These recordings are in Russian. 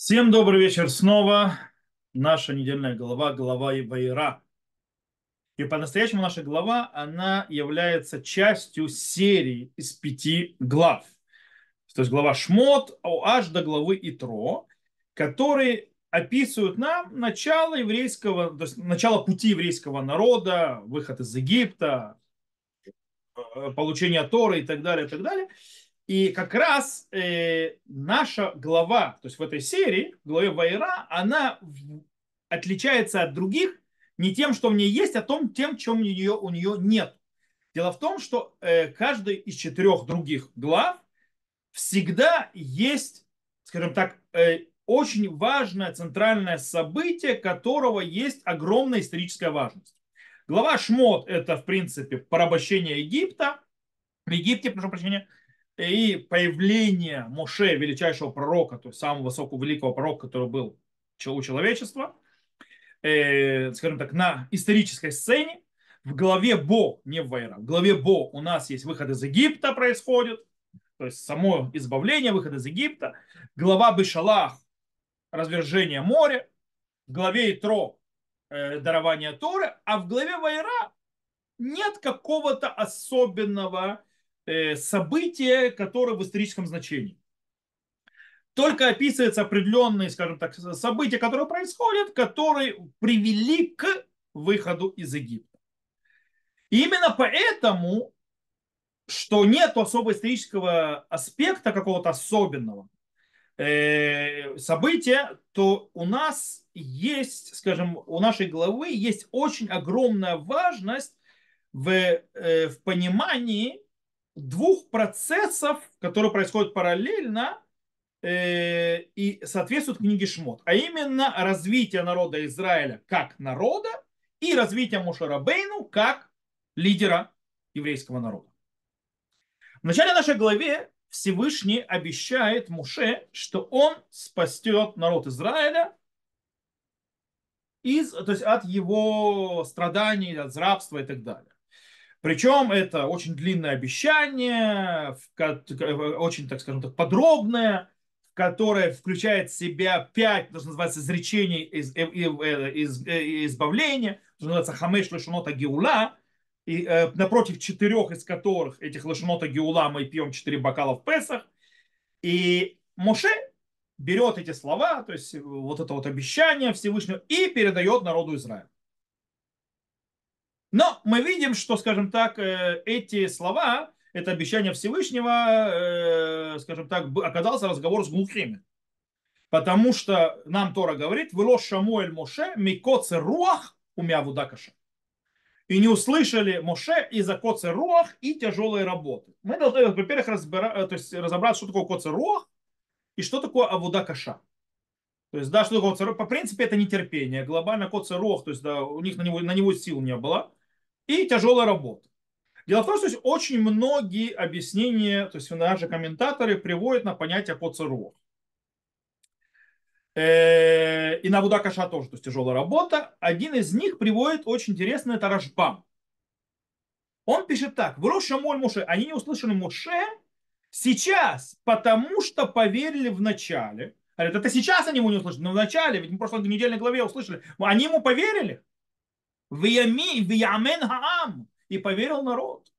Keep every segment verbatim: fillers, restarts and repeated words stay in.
Всем добрый вечер снова. Наша недельная глава, глава Ваэра. И по-настоящему наша глава, она является частью серии из пяти глав. То есть глава Шмот, аж до главы Итро, которые описывают нам начало еврейского, то есть начало пути еврейского народа, выход из Египта, получение Торы и так далее, и так далее. И как раз э, наша глава, то есть в этой серии, в главе Ваэра, она отличается от других не тем, что в ней есть, а том, тем, чем у нее, у нее нет. Дело в том, что э, каждая из четырех других глав всегда есть, скажем так, э, очень важное центральное событие, которого есть огромная историческая важность. Глава Шмот – это, в принципе, порабощение Египта, в Египте, прошу прощения, и появление Моше, величайшего пророка, то есть самого высокого великого пророка, который был у человечества, э, скажем так, на исторической сцене. В главе Бо, не в Ваэра, в главе Бо у нас есть выход из Египта происходит, то есть само избавление, выход из Египта. Глава Бешалах, развержение моря. В главе Итро, э, дарование Торы. А в главе Ваэра нет какого-то особенного события, которые в историческом значении. Только описываются определенные, скажем так, события, которые происходят, которые привели к выходу из Египта. И именно поэтому, что нет особо исторического аспекта какого-то особенного события, то у нас есть, скажем, у нашей главы есть очень огромная важность в, в понимании двух процессов, которые происходят параллельно э, и соответствуют книге Шмот, а именно развитие народа Израиля как народа и развитие Муша Рабейну как лидера еврейского народа. В начале нашей главе Всевышний обещает Муше, что он спасет народ Израиля из, то есть от его страданий, от рабства и так далее. Причем это очень длинное обещание, очень, так скажем так, подробное, которое включает в себя пять, то, что называется, изречений из, из, из, избавления, то, что называется, хамеш лешонота геула, и, э, напротив четырех из которых, этих лешонота геула, мы пьем четыре бокала в Песах. И Моше берет эти слова, то есть вот это вот обещание Всевышнего, и передает народу Израиля. Но мы видим, что, скажем так, эти слова, это обещание Всевышнего, скажем так, оказался разговор с глухими. Потому что нам Тора говорит, «Вело Шамуэль Моше, микоце руах умя вудакаша». И не услышали Моше из-за коце руах и тяжелой работы. Мы должны, во-первых, разбира... то есть разобраться, что такое коце руах и что такое авудакаша. То есть, да, что такое коце руах? По принципе, это нетерпение. Глобально коце руах, то есть, да, у них на него, на него сил не было. И тяжелая работа. Дело в том, что очень многие объяснения, то есть наши комментаторы приводят на понятие коце руах. И на вудакаша тоже, то есть тяжелая работа. Один из них приводит очень интересный, это Рошбам. Он пишет так. Вело Шамуэль Моше. Они не услышали Моше сейчас, потому что поверили в начале. Это сейчас они его не услышали, но в начале, ведь мы в прошлой недельной главе услышали. Они ему поверили. И поверил народ,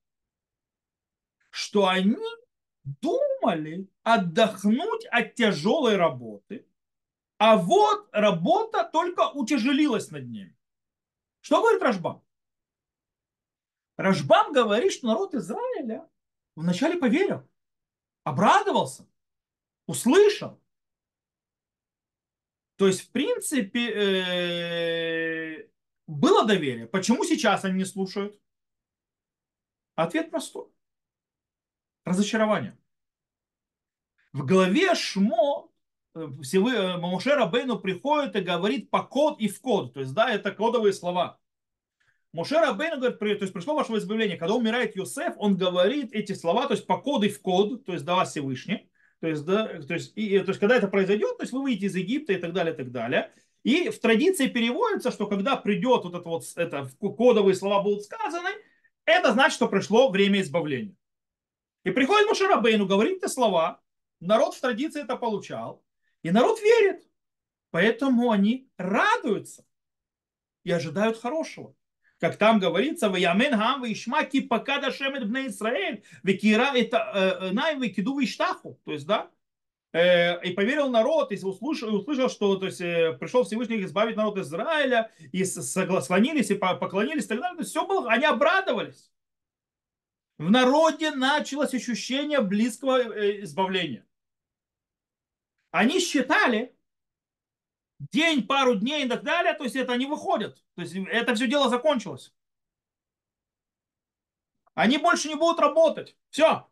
что они думали отдохнуть от тяжелой работы, а вот работа только утяжелилась над ними. Что говорит Рошбам? Рошбам говорит, что народ Израиля вначале поверил, обрадовался, услышал. То есть, в принципе, было доверие. Почему сейчас они не слушают? Ответ простой. Разочарование. В главе Шмо Моше Рабейну приходит и говорит по код и в код. То есть, да, это кодовые слова. Моше Рабейну говорит, то есть пришло ваше избавление. Когда умирает Йосеф, он говорит эти слова, то есть по код и в код, то есть да, Всевышний. То есть, да, то есть, и, то есть когда это произойдет, то есть вы выйдете из Египта и так далее, и так далее. И в традиции переводится, что когда придет вот это вот, это, кодовые слова будут сказаны, это значит, что пришло время избавления. И приходит Моше Рабейну, говорит эти слова, народ в традиции это получал, и народ верит. Поэтому они радуются и ожидают хорошего. Как там говорится, «Ваямен гам ваишма ки покада шемет бне Исраэль, векира это най векиду виштаху». То есть, да, и поверил народ, и услышал, услышал что то есть, пришел Всевышний избавить народ Израиля, и согласились, и поклонились, и так далее. Все было, они обрадовались. В народе началось ощущение близкого избавления. Они считали день, пару дней и так далее, то есть это они выходят. То есть это все дело закончилось. Они больше не будут работать. Все.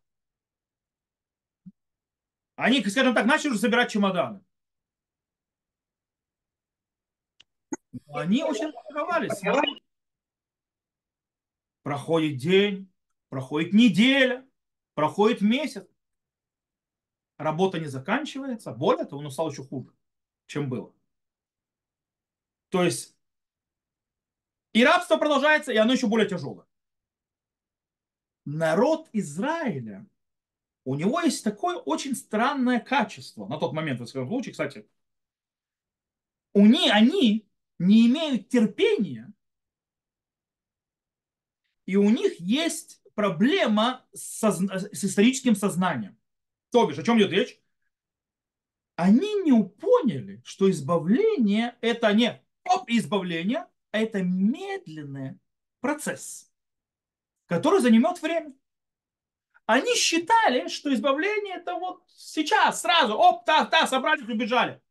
Они, скажем так, начали уже собирать чемоданы. Они очень волновались. Проходит день, проходит неделя, проходит месяц. Работа не заканчивается. Более того, он стал еще хуже, чем было. То есть и рабство продолжается, и оно еще более тяжелое. Народ Израиля, у него есть такое очень странное качество. На тот момент, в этом случае, кстати, у них, они не имеют терпения, и у них есть проблема со, с историческим сознанием. То бишь, о чем идет речь? Они не поняли, что избавление – это не оп, избавление, а это медленный процесс, который занимет время. Они считали, что избавление – это вот сейчас, сразу, оп, та-та, собрались, убежали.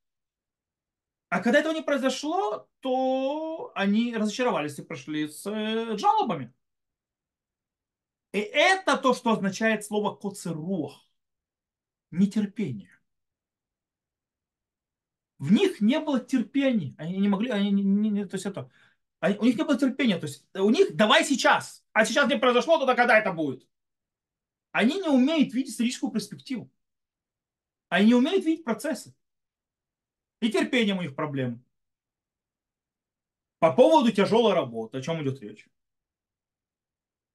А когда этого не произошло, то они разочаровались и прошли с э, жалобами. И это то, что означает слово «коцеруах» – нетерпение. В них не было терпения, они не могли, они не, не, не, то есть это, они, у них не было терпения, то есть у них давай сейчас, а сейчас не произошло, тогда когда это будет? Они не умеют видеть историческую перспективу, они не умеют видеть процессы, и терпением у них проблемы. По поводу тяжелой работы, о чем идет речь?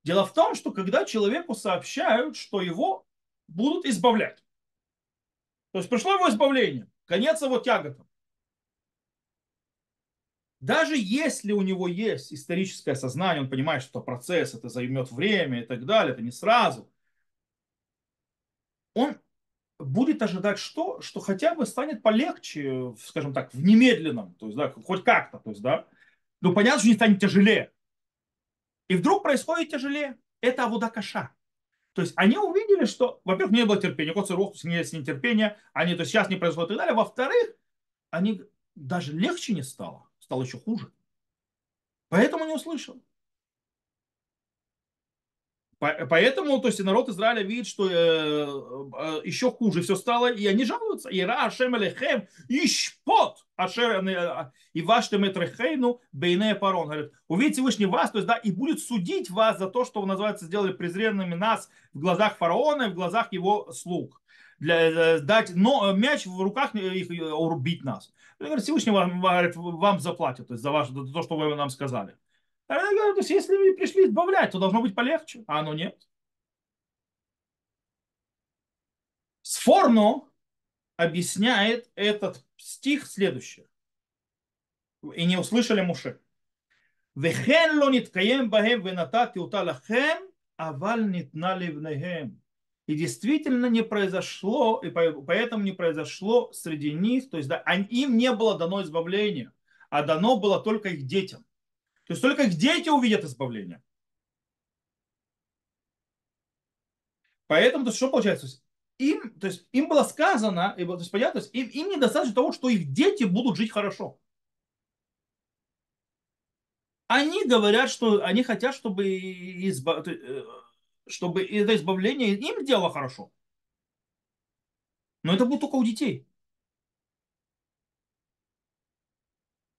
Дело в том, что когда человеку сообщают, что его будут избавлять, то есть пришло его избавление, конец его тяготам. Даже если у него есть историческое сознание, он понимает, что процесс, это займет время и так далее, это не сразу, он будет ожидать что? Что хотя бы станет полегче, скажем так, в немедленном, то есть, да, хоть как-то, то есть, да, ну понятно, что не станет тяжелее. И вдруг происходит тяжелее. Это авудакаша. То есть они увидели, что, во-первых, не было терпения, коцерох, не было терпения, они то есть, сейчас не произошло и так далее. Во-вторых, они даже легче не стало, стало еще хуже. Поэтому не услышал. Поэтому то есть, народ Израиля видит, что э, э, еще хуже все стало, и они жалуются. Ира Ашем Элехем Ишпот Ашер и ваш Теметрехейну Бейне Парон. Говорит, увидите Всевышний вас, то есть, да, и будет судить вас за то, что вы, называется, сделали презренными нас в глазах фараона и в глазах его слуг. Для, дать но, мяч в руках их рубить нас. Говорит, Всевышний вам, говорит, вам заплатит то есть, за, ваше, за то, что вы нам сказали. То есть, если вы пришли избавлять, то должно быть полегче. А оно нет. Сформно объясняет этот стих следующее. И не услышали Муше. И действительно не произошло, и поэтому не произошло среди них. То есть да, им не было дано избавление, а дано было только их детям. То есть только их дети увидят избавление. Поэтому, то есть, что получается? То есть, им, то есть, им было сказано, то есть, понятно, то есть, им, им недостаточно того, что их дети будут жить хорошо. Они говорят, что они хотят, чтобы, изба... чтобы это избавление им делало хорошо. Но это будет только у детей.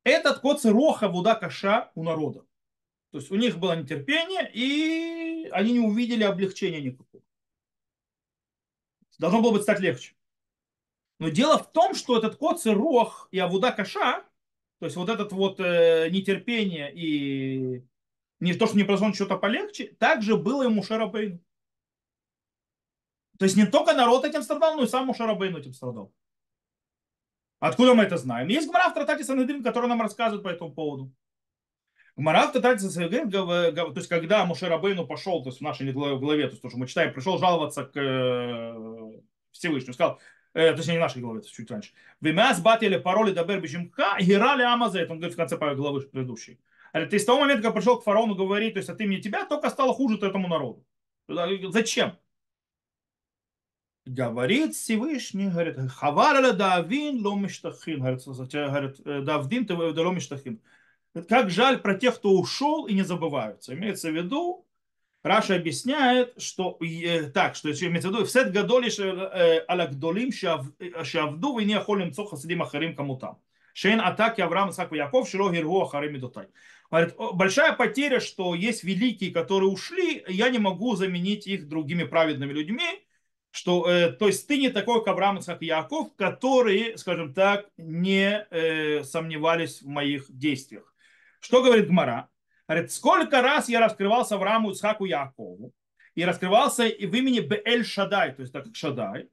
Этот коцероха вудакаша у народа. То есть у них было нетерпение, и они не увидели облегчения никакого. Должно было бы стать легче. Но дело в том, что этот коцерох и авудакаша, то есть вот этот вот э, нетерпение и не то, что не произошло что-то полегче, также было и Муше Рабейну. То есть не только народ этим страдал, но и сам Муше Рабейну этим страдал. Откуда мы это знаем? Есть Гмара в Трактача Сандрина, который нам рассказывает по этому поводу. Гмара в Трактача Сандрина, то есть когда Муше Рабейну пошел, то есть в нашей главе, то есть то, что мы читаем, пришел жаловаться к Всевышнему, сказал, э, точнее не в нашей главе, то есть чуть раньше. «Вимяс батили пароли дабер бежимха гирали амазет». Он говорит в конце главы предыдущей. Ты с того момента, как пришел к фараону, говори, то есть от имени тебя, только стало хуже этому народу. Зачем? Говорит Всевышний, говорит, хаварля давин ломиштахин, говорит, давдин ты ломиштахин. Как жаль про тех, кто ушел и не забываются. Имеется в виду, Раша объясняет, что так, что имеется в виду, в сет гадолиш алякдолим шавду и не холим цоха сидим ахарим камутам. Шейн атаки Авраам, Ицхак, Яков, Шило, Гирго, Ахарим и Дотай. Говорит, большая потеря, что есть великие, которые ушли, я не могу заменить их другими праведными людьми. Что, э, то есть ты не такой, как Авраам, Ицхак и Яков, которые, скажем так, не э, сомневались в моих действиях. Что говорит Гмара? Говорит, сколько раз я раскрывался Аврааму, Ицхаку, Якову, и раскрывался в имени Беэль-Шадай, то есть так как Шадай,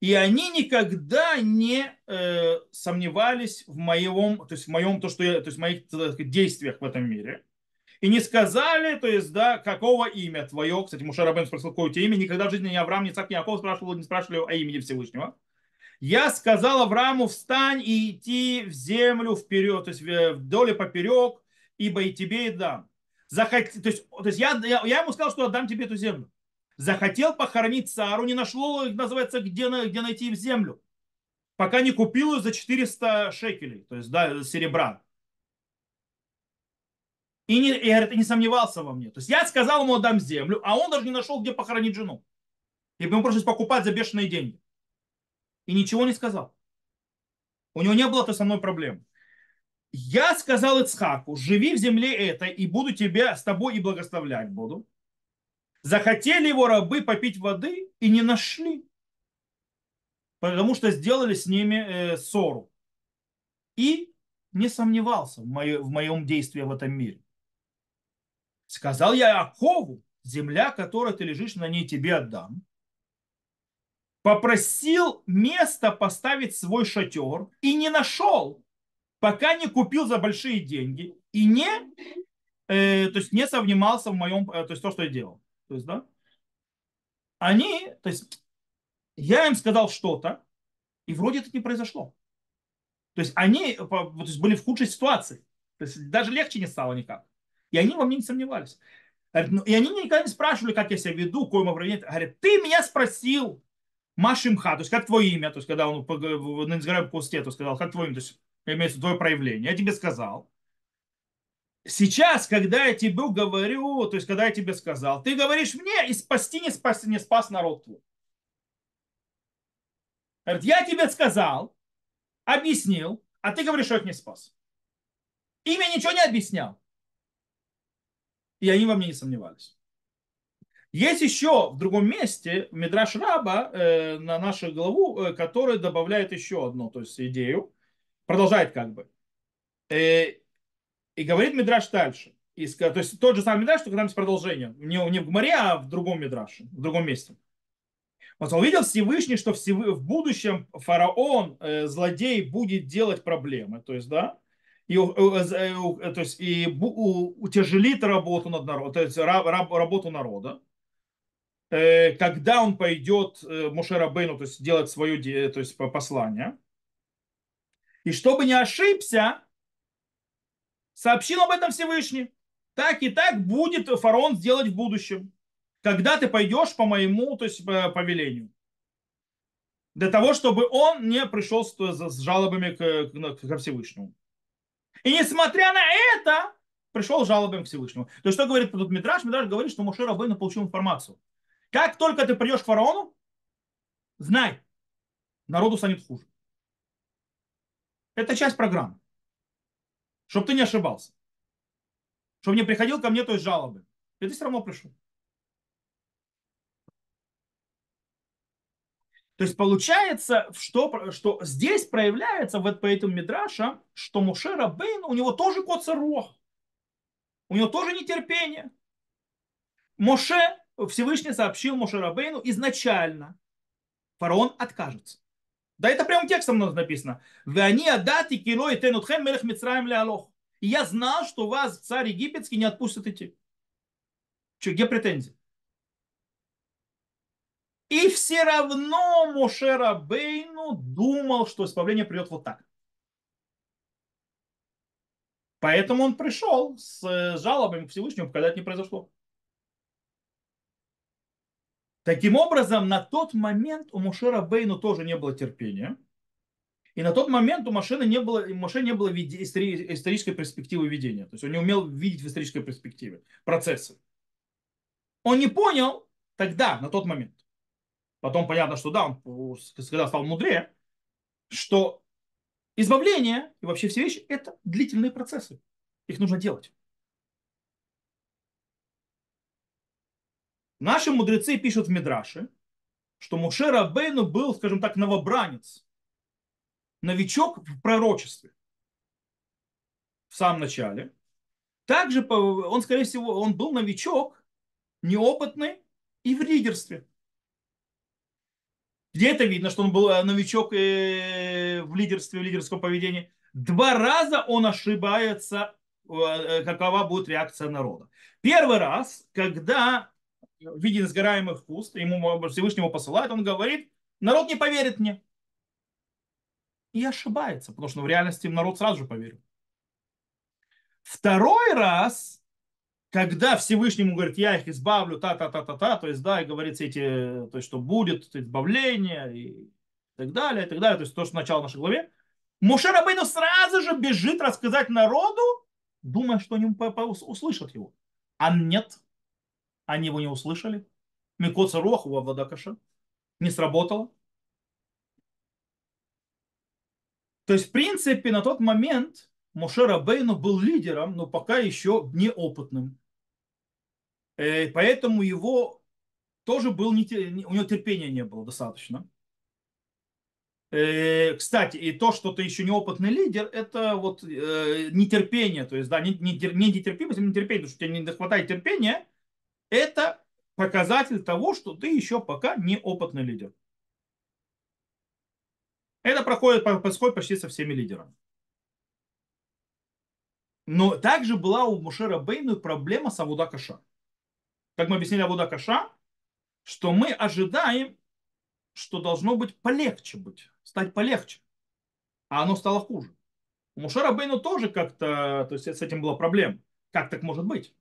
и они никогда не э, сомневались в моем, то есть в моем, то, что я, то есть в моих действиях в этом мире. И не сказали, то есть, да, какого имя твое. Кстати, Муше Рабейну спросил, какое у тебя имя. Никогда в жизни ни Авраам, ни Ицхак, ни Яков спрашивал, не спрашивали о имени Всевышнего. Я сказал Аврааму, встань и идти в землю вперед, то есть вдоль и поперек, ибо и тебе и дам. Захот... То есть, то есть я, я, я ему сказал, что отдам тебе эту землю. Захотел похоронить Сару, не нашло, называется, где, где найти им землю. Пока не купил ее за четыреста шекелей, то есть, да, серебра. И, не, и говорит, не сомневался во мне. То есть я сказал ему, отдам землю, а он даже не нашел, где похоронить жену. И ему пришлось покупать за бешеные деньги. И ничего не сказал. У него не было той со мной проблем. Я сказал Ицхаку, живи в земле этой, и буду тебя с тобой и благословлять буду. Захотели его рабы попить воды и не нашли. Потому что сделали с ними э, ссору. И не сомневался в, мое, в моем действии в этом мире. Сказал я Яакову, земля, которой ты лежишь, на ней тебе отдам. Попросил место поставить свой шатер и не нашел, пока не купил за большие деньги и не, э, то есть не сомневался в моем, э, то есть то, что я делал. То есть, да, они, то есть я им сказал что-то, и вроде это не произошло. То есть они то есть, были в худшей ситуации. То есть даже легче не стало никак. И они во мне не сомневались. И они никогда не спрашивали, как я себя веду, кое-мо проявление. Говорят, ты меня спросил, Машимха, то есть как твое имя, то есть когда он на изгоревом посте сказал, как твое имя, то есть имеется твое проявление, я тебе сказал. Сейчас, когда я тебе говорю, то есть когда я тебе сказал, ты говоришь мне, и спасти не спас, не спас народ твой. Говорит, я тебе сказал, объяснил, а ты говоришь, что это не спас. Имя ничего не объяснял. И они во мне не сомневались. Есть еще в другом месте Медраш Раба э, на нашу главу, э, который добавляет еще одну то есть идею, продолжает как бы. Э, и говорит Медраш дальше. И, то есть тот же самый Медраш, только там есть продолжение. Не, не в Гмаре, а в другом Медраше, в другом месте. Вот он увидел Всевышний, что в будущем фараон, э, злодей, будет делать проблемы. То есть, да, и, э, э, то есть, и бу, утяжелит работу, над народ, то есть, раб, раб, работу народа. Э, когда он пойдет э, Муше Рабейну, то есть делать свое то есть, послание. И чтобы не ошибся, сообщил об этом Всевышний. Так и так будет фараон делать в будущем. Когда ты пойдешь по моему, то есть по повелению, для того, чтобы он не пришел с, с жалобами к, к, к Всевышнему. И несмотря на это, пришел с жалобами к Всевышнему. То есть что говорит тут Медраш? Медраш говорит, что Муше Рабейну получил информацию. Как только ты придешь к фараону, знай, народу станет хуже. Это часть программы. Чтобы ты не ошибался. Чтобы не приходил ко мне, то есть жалобы. И ты все равно пришел. То есть получается, что, что здесь проявляется вот по этому Медраша, что Муше Рабейну, у него тоже коцерох, у него тоже нетерпение. Моше, Всевышний сообщил Муше Рабейну изначально, фараон откажется. Да это прям текстом написано. И я знал, что вас царь египетский не отпустит идти. Че, где претензии? И все равно Моше Рабейну думал, что исправление придет вот так. Поэтому он пришел с жалобами к Всевышнему, когда это не произошло. Таким образом, на тот момент у Моше Рабейну тоже не было терпения. И на тот момент у Моше не было, у Моше не было исторической перспективы видения. То есть он не умел видеть в исторической перспективе процессы. Он не понял тогда, на тот момент. Потом понятно, что да, он когда стал мудрее, что избавление и вообще все вещи – это длительные процессы. Их нужно делать. Наши мудрецы пишут в Медраше, что Моше Рабейну был, скажем так, новобранец, новичок в пророчестве в самом начале. Также он, скорее всего, он был новичок, неопытный и в лидерстве. Где это видно, что он был новичок в лидерстве, в лидерском поведении? Два раза он ошибается, какова будет реакция народа. Первый раз, когда видит сгораемых куст, ему Всевышнего посылает, он говорит, народ не поверит мне. И ошибается, потому что в реальности народ сразу же поверил. Второй раз, когда Всевышнему говорит, я их избавлю, та-та-та-та-та, то есть, да, и говорит, эти, то есть, что будет избавление, и так далее, и так далее, то есть, то, что начало в нашей главе, Моше Рабейну сразу же бежит рассказать народу, думая, что они услышат его. А нет, они его не услышали. Микоца Роху во Владакаша не сработало. То есть, в принципе, на тот момент Моше Рабейну был лидером, но пока еще неопытным. Поэтому его тоже был, у него терпения не было достаточно. Кстати, и то, что ты еще неопытный лидер, это вот нетерпение. То есть, да, не нетерпимость, а нетерпение, потому что тебе не хватает терпения. Это показатель того, что ты еще пока неопытный лидер. Это проходит, происходит почти со всеми лидерами. Но также была у Моше Рабейну проблема с Авуда Каша. Как мы объяснили Авуда Каша, что мы ожидаем, что должно быть полегче быть, стать полегче. А оно стало хуже. У Моше Рабейну тоже как-то, то есть с этим была проблема. Как так может быть?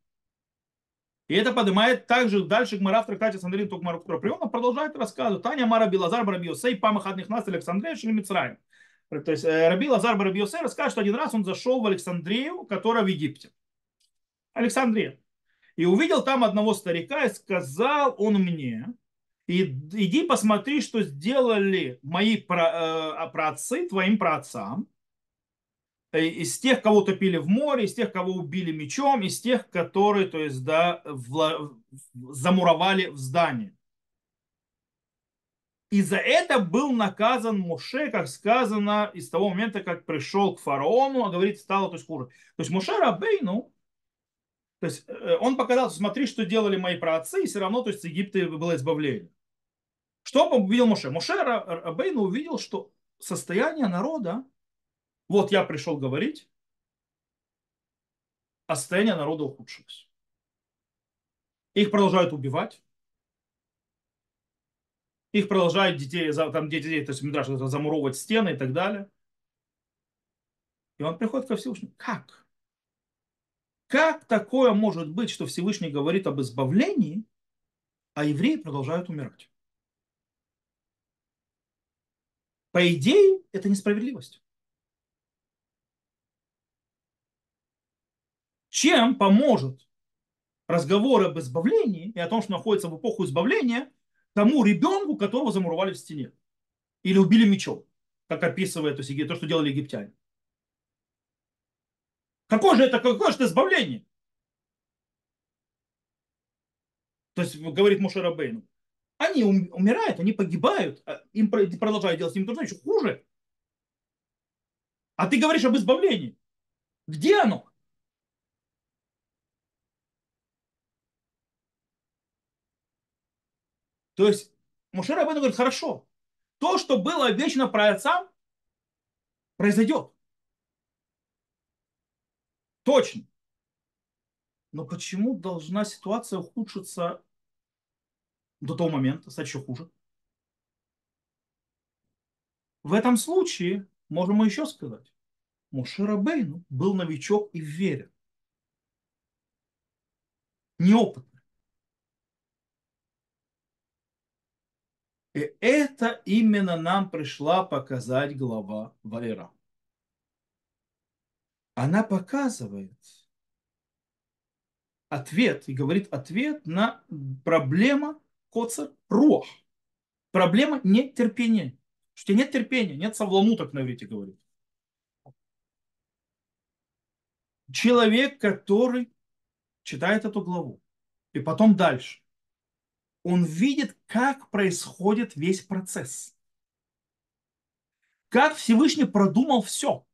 И это поднимает также дальше Гмара в Трактача Сандрина, только Гмара, который привел, продолжает рассказывать. Таня Мара Раби Лазар Барабиосей, памах одних нас Александрия, шли Мицраем. То есть Раби Лазар Барабиосей рассказывает, что один раз он зашел в Александрию, которая в Египте. Александрия. И увидел там одного старика и сказал он мне, иди посмотри, что сделали мои пра- праотцы твоим праотцам. Из тех, кого топили в море, из тех, кого убили мечом, из тех, которые, то есть, да, вла... замуровали в здании. И за это был наказан Моше, как сказано, из того момента, как пришел к фараону, а говорит, стало, то есть, хуже. То есть Моше Рабейну, то есть, он показал, смотри, что делали мои праотцы, и все равно, то есть, с Египта было избавление. Что увидел Моше? Моше Рабейну увидел, что состояние народа, вот я пришел говорить, а состояние народа ухудшилось. Их продолжают убивать. Их продолжают детей, там детей, то есть Медраш, замуровывать стены и так далее. И он приходит ко Всевышнему. Как? Как такое может быть, что Всевышний говорит об избавлении, а евреи продолжают умирать? По идее, это несправедливость. Чем поможет разговор об избавлении и о том, что находится в эпоху избавления, тому ребенку, которого замуровали в стене или убили мечом, как описывает то, есть, то что делали египтяне? Какое же это, какое же это избавление? То есть, говорит Моше Рабейну, они умирают, они погибают, им продолжают делать с ними то, что еще хуже. А ты говоришь об избавлении. Где оно? То есть Моше Рабейну говорит, хорошо, то, что было обещано праотцам, произойдет. Точно. Но почему должна ситуация ухудшиться до того момента, стать еще хуже? В этом случае, можем мы еще сказать, Моше Рабейну был новичок и в вере. Неопытный. И это именно нам пришла показать глава Ваэра. Она показывает ответ и говорит ответ на проблему коцер руах. Проблема нетерпения. Что нет терпения, нет савлану, так на иврите говорит. Человек, который читает эту главу и потом дальше, он видит, как происходит весь процесс. Как Всевышний продумал все,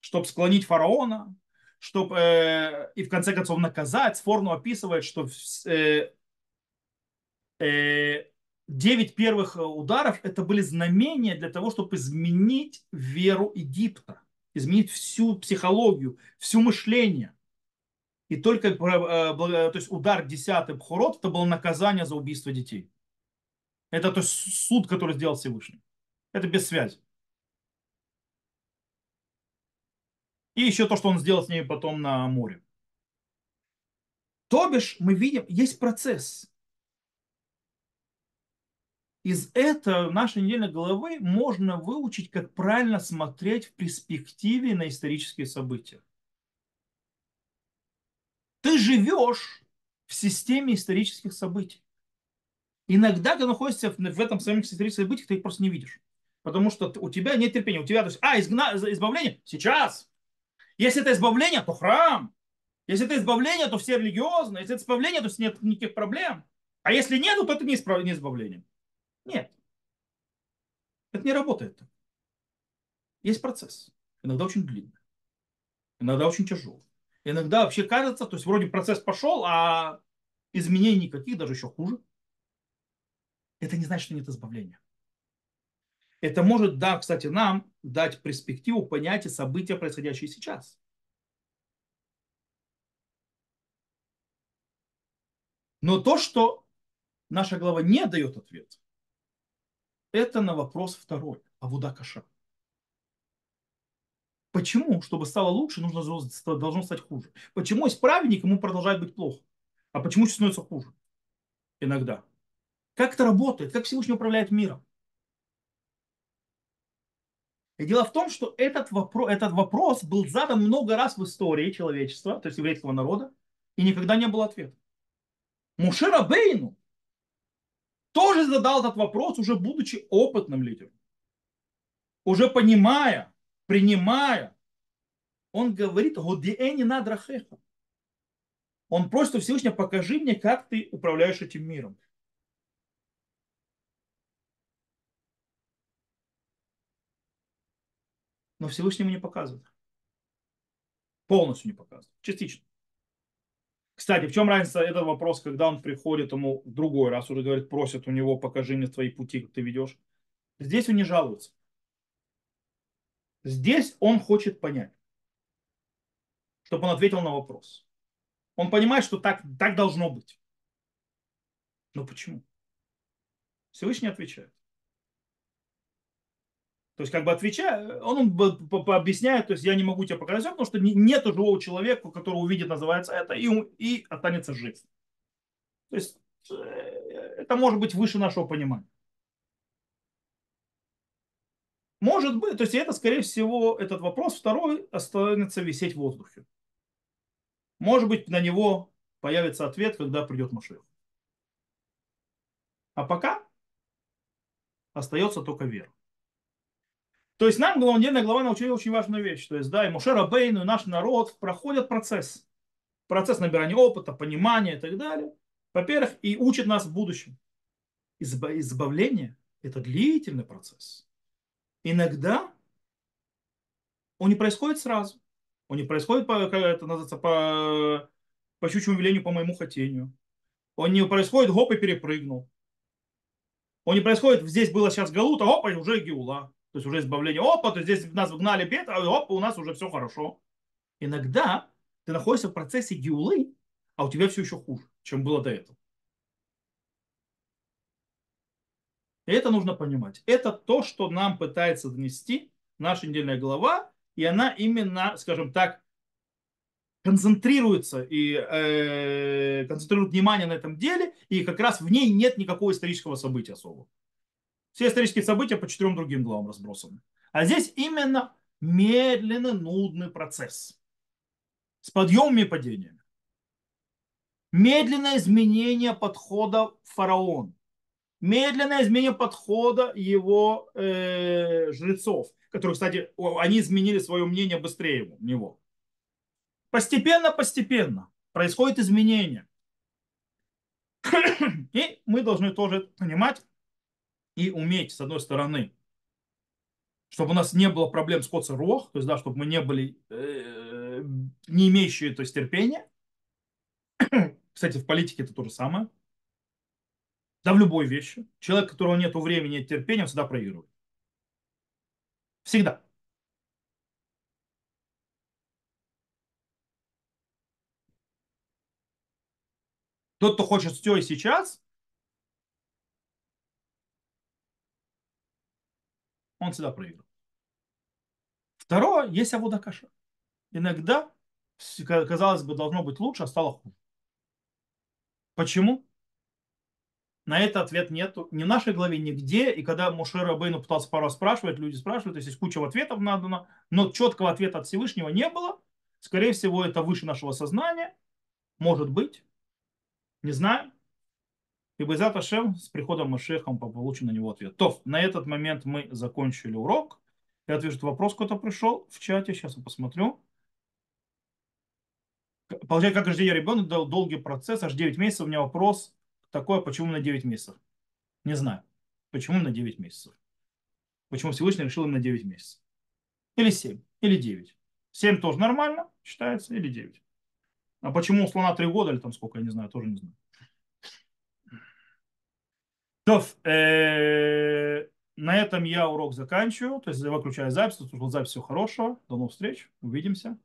чтобы склонить фараона, чтобы э, и в конце концов наказать. Сфорну описывает, что э, э, девять первых ударов это были знамения для того, чтобы изменить веру Египта, изменить всю психологию, всю мышление. И только то есть удар десятый Бхурот это было наказание за убийство детей. Это то есть суд, который сделал Всевышний. Это без связи. И еще то, что он сделал с ней потом на море. То бишь, мы видим, есть процесс. Из этой нашей недельной главы можно выучить, как правильно смотреть в перспективе на исторические события. Ты живешь в системе исторических событий. Иногда, когда находишься в этом самом историческом событии, ты их просто не видишь. Потому что у тебя нет терпения. У тебя, то есть, а, изгна... избавление? Сейчас. Если это избавление, то храм. Если это избавление, то все религиозные. Если это избавление, то нет никаких проблем. А если нет, то это не избавление. Нет. Это не работает. Есть процесс. Иногда очень длинный. Иногда очень тяжелый. Иногда вообще кажется, то есть вроде процесс пошел, а изменений никаких, даже еще хуже. Это не значит, что нет избавления. Это может, да, кстати, нам дать перспективу понятия события, происходящие сейчас. Но то, что наша глава не дает ответ, это на вопрос второй, авуда каша. Почему, чтобы стало лучше, нужно, должно стать хуже? Почему из праведника ему продолжает быть плохо? А почему становится хуже? Иногда. Как это работает? Как Всевышний управляет миром? И дело в том, что этот вопрос, этот вопрос был задан много раз в истории человечества, то есть еврейского народа, и никогда не было ответа. Моше Рабейну тоже задал этот вопрос, уже будучи опытным лидером. Уже понимая, принимая, он говорит, «Годиэни надрахеха». Он просит Всевышнего, покажи мне, как ты управляешь этим миром. Но Всевышний ему не показывает. Полностью не показывает. Частично. Кстати, в чем разница этот вопрос, когда он приходит ему в другой раз, уже говорит, просит у него, покажи мне твои пути, как ты ведешь. Здесь он не жалуется. Здесь он хочет понять, чтобы он ответил на вопрос. Он понимает, что так, так должно быть. Но почему? Всевышний отвечает. То есть, как бы отвечая, он объясняет, то есть, я не могу тебе показать, потому что нет живого человека, который увидит, называется это, и, и останется жив. То есть, это может быть выше нашего понимания. Может быть, то есть это, скорее всего, этот вопрос второй останется висеть в воздухе. Может быть, на него появится ответ, когда придет Машех. А пока остается только вера. То есть нам главная глава научила очень важную вещь. То есть, да, и Моше Рабейну, и наш народ проходят процесс. Процесс набирания опыта, понимания и так далее. Во-первых, и учит нас в будущем. Избавление – это длительный процесс. Иногда он не происходит сразу. Он не происходит по, это называется, по, по щучьему велению, по моему хотению. Он не происходит, гоп и перепрыгнул. Он не происходит, здесь было сейчас галута, опа, и уже геула. То есть уже избавление, опа, то здесь нас вгнали в бед, а опа, у нас уже все хорошо. Иногда ты находишься в процессе геулы, а у тебя все еще хуже, чем было до этого. И это нужно понимать. Это то, что нам пытается донести наша недельная глава, и она именно, скажем так, концентрируется и э, концентрирует внимание на этом деле, и как раз в ней нет никакого исторического события особо. Все исторические события по четырем другим главам разбросаны. А здесь именно медленный, нудный процесс с подъемами и падениями. Медленное изменение подхода фараона. Медленное изменение подхода его э, жрецов, которые, кстати, они изменили свое мнение быстрее него. Постепенно, постепенно происходит изменение. И мы должны тоже это понимать и уметь, с одной стороны, чтобы у нас не было проблем с коцер руах, то есть, да, чтобы мы не были э, не имеющие, то есть, терпения. Кстати, в политике это то же самое. Да в любой вещи. Человек, у которого нет времени и терпения, он всегда проигрывает. Всегда. Тот, кто хочет все и сейчас, он всегда проигрывает. Второе, есть авода каша. Иногда, казалось бы, должно быть лучше, а стало хуже. Почему? На это ответ нету. Ни в нашей главе, нигде. И когда Муше Рабейну пытался пару раз спрашивать, люди спрашивают, то есть, есть куча ответов надано, но четкого ответа от Всевышнего не было. Скорее всего, это выше нашего сознания. Может быть. Не знаю. И Байзат Ашем с приходом Машеха мы получим на него ответ. То, на этот момент мы закончили урок. Я отвечу, что вопрос кто-то пришел в чате. Сейчас я посмотрю. Получается, как рождение ребенка, дал долгий процесс, аж девять месяцев. У меня вопрос такое, почему на девять месяцев? Не знаю. Почему на девять месяцев? Почему Всевышний решил им на девять месяцев? Или семь, или девять. семь тоже нормально считается, или девять. А почему у слона три года, или там сколько, я не знаю, тоже не знаю. То, э, на этом я урок заканчиваю. То есть я выключаю запись. Тут запись, всего хорошего. До новых встреч. Увидимся.